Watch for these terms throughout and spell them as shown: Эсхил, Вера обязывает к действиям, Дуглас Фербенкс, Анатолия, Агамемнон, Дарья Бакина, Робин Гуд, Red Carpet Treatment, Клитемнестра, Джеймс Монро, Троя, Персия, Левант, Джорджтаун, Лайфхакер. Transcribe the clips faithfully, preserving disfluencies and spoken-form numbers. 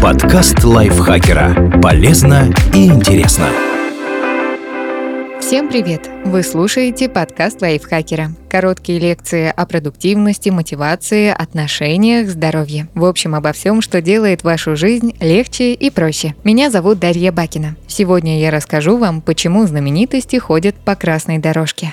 Подкаст Лайфхакера. Полезно и интересно. Всем привет! Вы слушаете подкаст Лайфхакера. Короткие лекции о продуктивности, мотивации, отношениях, здоровье. В общем, обо всем, что делает вашу жизнь легче и проще. Меня зовут Дарья Бакина. Сегодня я расскажу вам, почему знаменитости ходят по красной дорожке.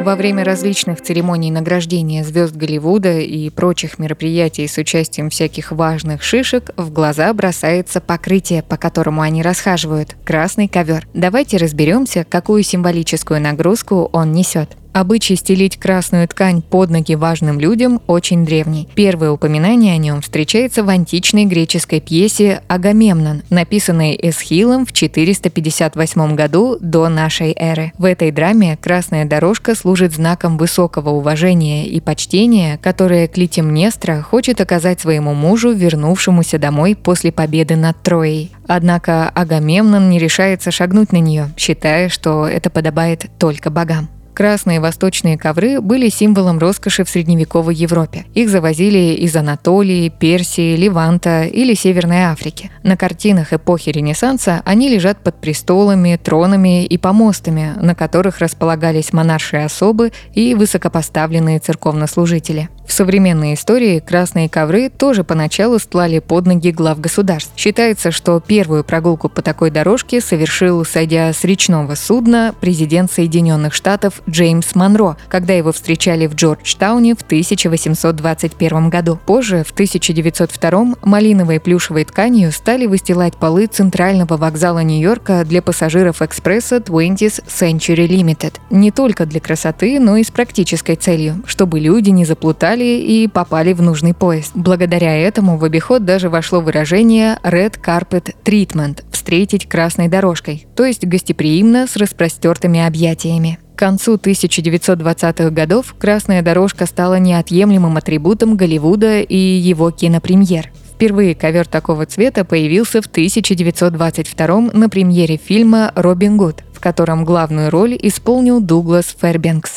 Во время различных церемоний награждения звезд Голливуда и прочих мероприятий с участием всяких важных шишек в глаза бросается покрытие, по которому они расхаживают – красный ковер. Давайте разберемся, какую символическую нагрузку он несет. Обычай стелить красную ткань под ноги важным людям очень древний. Первое упоминание о нем встречается в античной греческой пьесе «Агамемнон», написанной Эсхилом в четыреста пятьдесят восьмом году до нашей эры. В этой драме красная дорожка служит знаком высокого уважения и почтения, которое Клитемнестра хочет оказать своему мужу, вернувшемуся домой после победы над Троей. Однако Агамемнон не решается шагнуть на нее, считая, что это подобает только богам. Красные восточные ковры были символом роскоши в средневековой Европе. Их завозили из Анатолии, Персии, Леванта или Северной Африки. На картинах эпохи Ренессанса они лежат под престолами, тронами и помостами, на которых располагались монарши особы и высокопоставленные церковнослужители. В современной истории красные ковры тоже поначалу стлали под ноги глав государств. Считается, что первую прогулку по такой дорожке совершил, сойдя с речного судна, президент Соединенных Штатов Джеймс Монро, когда его встречали в Джорджтауне в тысяча восемьсот двадцать первом году. Позже, в тысяча девятьсот втором, малиновой плюшевой тканью стали выстилать полы центрального вокзала Нью-Йорка для пассажиров экспресса twentieth Century Limited. Не только для красоты, но и с практической целью, чтобы люди не заплутали и попали в нужный поезд. Благодаря этому в обиход даже вошло выражение Red Carpet Treatment – встретить красной дорожкой, то есть гостеприимно с распростертыми объятиями. К концу тысяча девятьсот двадцатых годов красная дорожка стала неотъемлемым атрибутом Голливуда и его кинопремьер. Впервые ковер такого цвета появился в тысяча девятьсот двадцать втором на премьере фильма «Робин Гуд», в котором главную роль исполнил Дуглас Фербенкс.